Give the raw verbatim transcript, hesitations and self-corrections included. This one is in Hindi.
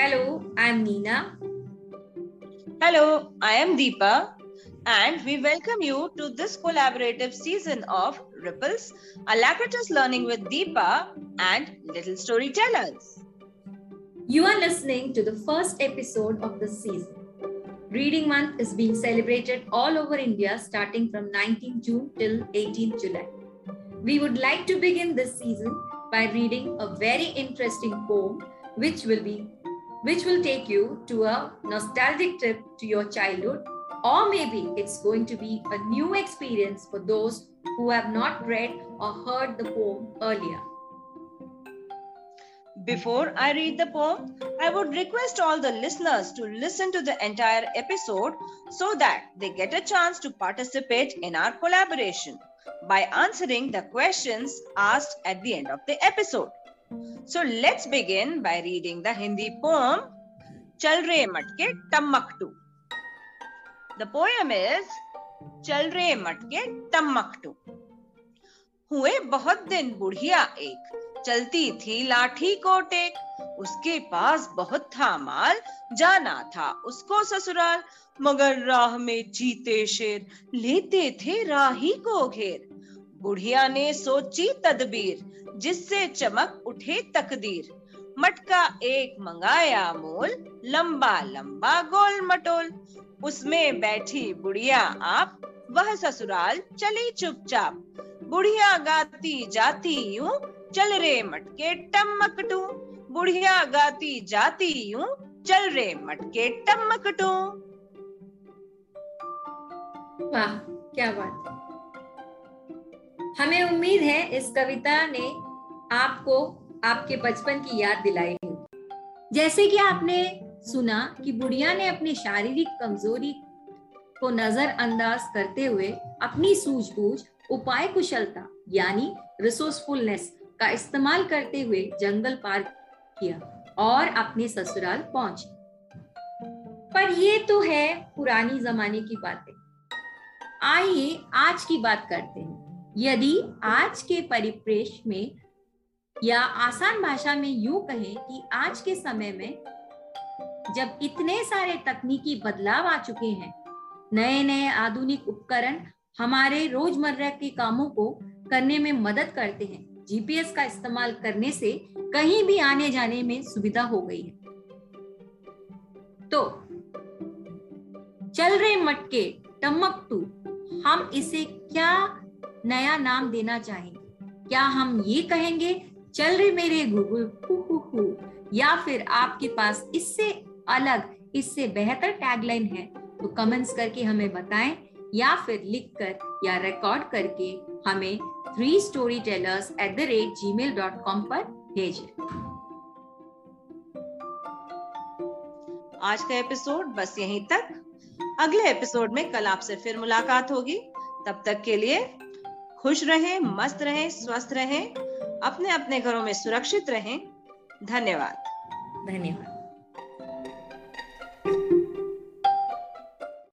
Hello, I am Nina. Hello, I am Deepa. And we welcome you to this collaborative season of Ripples, Alacritous Learning with Deepa and Little Storytellers. You are listening to the first episode of this season. Reading Month is being celebrated all over India starting from nineteenth June till eighteenth July. We would like to begin this season by reading a very interesting poem which will be, which will take you to a nostalgic trip to your childhood, or maybe it's going to be a new experience for those who have not read or heard the poem earlier. Before I read the poem, I would request all the listeners to listen to the entire episode so that they get a chance to participate in our collaboration by answering the questions asked at the end of the episode. So let's begin by reading the Hindi poem, Chal Re Matke Tammaktu. The poem is चल रे मटके टम्मकटू। हुए बहुत दिन बुढ़िया एक, चलती थी लाठी को टेक। उसके पास बहुत था माल, जाना था उसको ससुराल। मगर राह में जीते शेर, लेते थे राही को घेर। बुढ़िया ने सोची तदबीर, जिससे चमक उठे तकदीर। मटका एक मंगाया मोल, लंबा लंबा गोल मटोल। उसमें बैठी बुढ़िया आप, वह ससुराल चली चुपचाप। बुढ़िया गाती जाती यूं, चल रे मटके टम्मकटू। बुढ़िया गाती जाती यूं, चल रे मटके टम्मकटू। वाह, क्या बात! हमें उम्मीद है इस कविता ने आपको आपके बचपन की याद दिलाई होगी। जैसे कि आपने सुना कि बुढ़िया ने अपनी शारीरिक कमजोरी को नजरअंदाज करते हुए अपनी सूझबूझ, उपाय कुशलता यानी रिसोर्सफुलनेस का इस्तेमाल करते हुए जंगल पार किया और अपने ससुराल पहुंची। पर ये तो है पुरानी जमाने की बातें। आइए आज की बात करते हैं। यदि आज के परिप्रेक्ष्य में या आसान भाषा में यूं कहें कि आज के समय में जब इतने सारे तकनीकी बदलाव आ चुके हैं, नए नए आधुनिक उपकरण हमारे रोजमर्रा के कामों को करने में मदद करते हैं। जीपीएस का इस्तेमाल करने से कहीं भी आने जाने में सुविधा हो गई है। तो चल रहे मटके टम्मकटू, हम इसे क्या नया नाम देना चाहेंगे? क्या हम ये कहेंगे चल रहे मेरे गूगल हु हु हु, या फिर आपके पास इससे अलग, इससे बेहतर टैगलाइन है तो कमेंट्स करके हमें बताएं, या फिर लिखकर या रिकॉर्ड करके हमें three storytellers at the rate Gmail dot com पर भेजें। आज का एपिसोड बस यहीं तक। अगले एपिसोड में कल आपसे फिर मुलाकात होगी। तब तक के लिए खुश रहें, मस्त रहें, स्वस्थ रहें, अपने अपने घरों में सुरक्षित रहें। धन्यवाद धन्यवाद।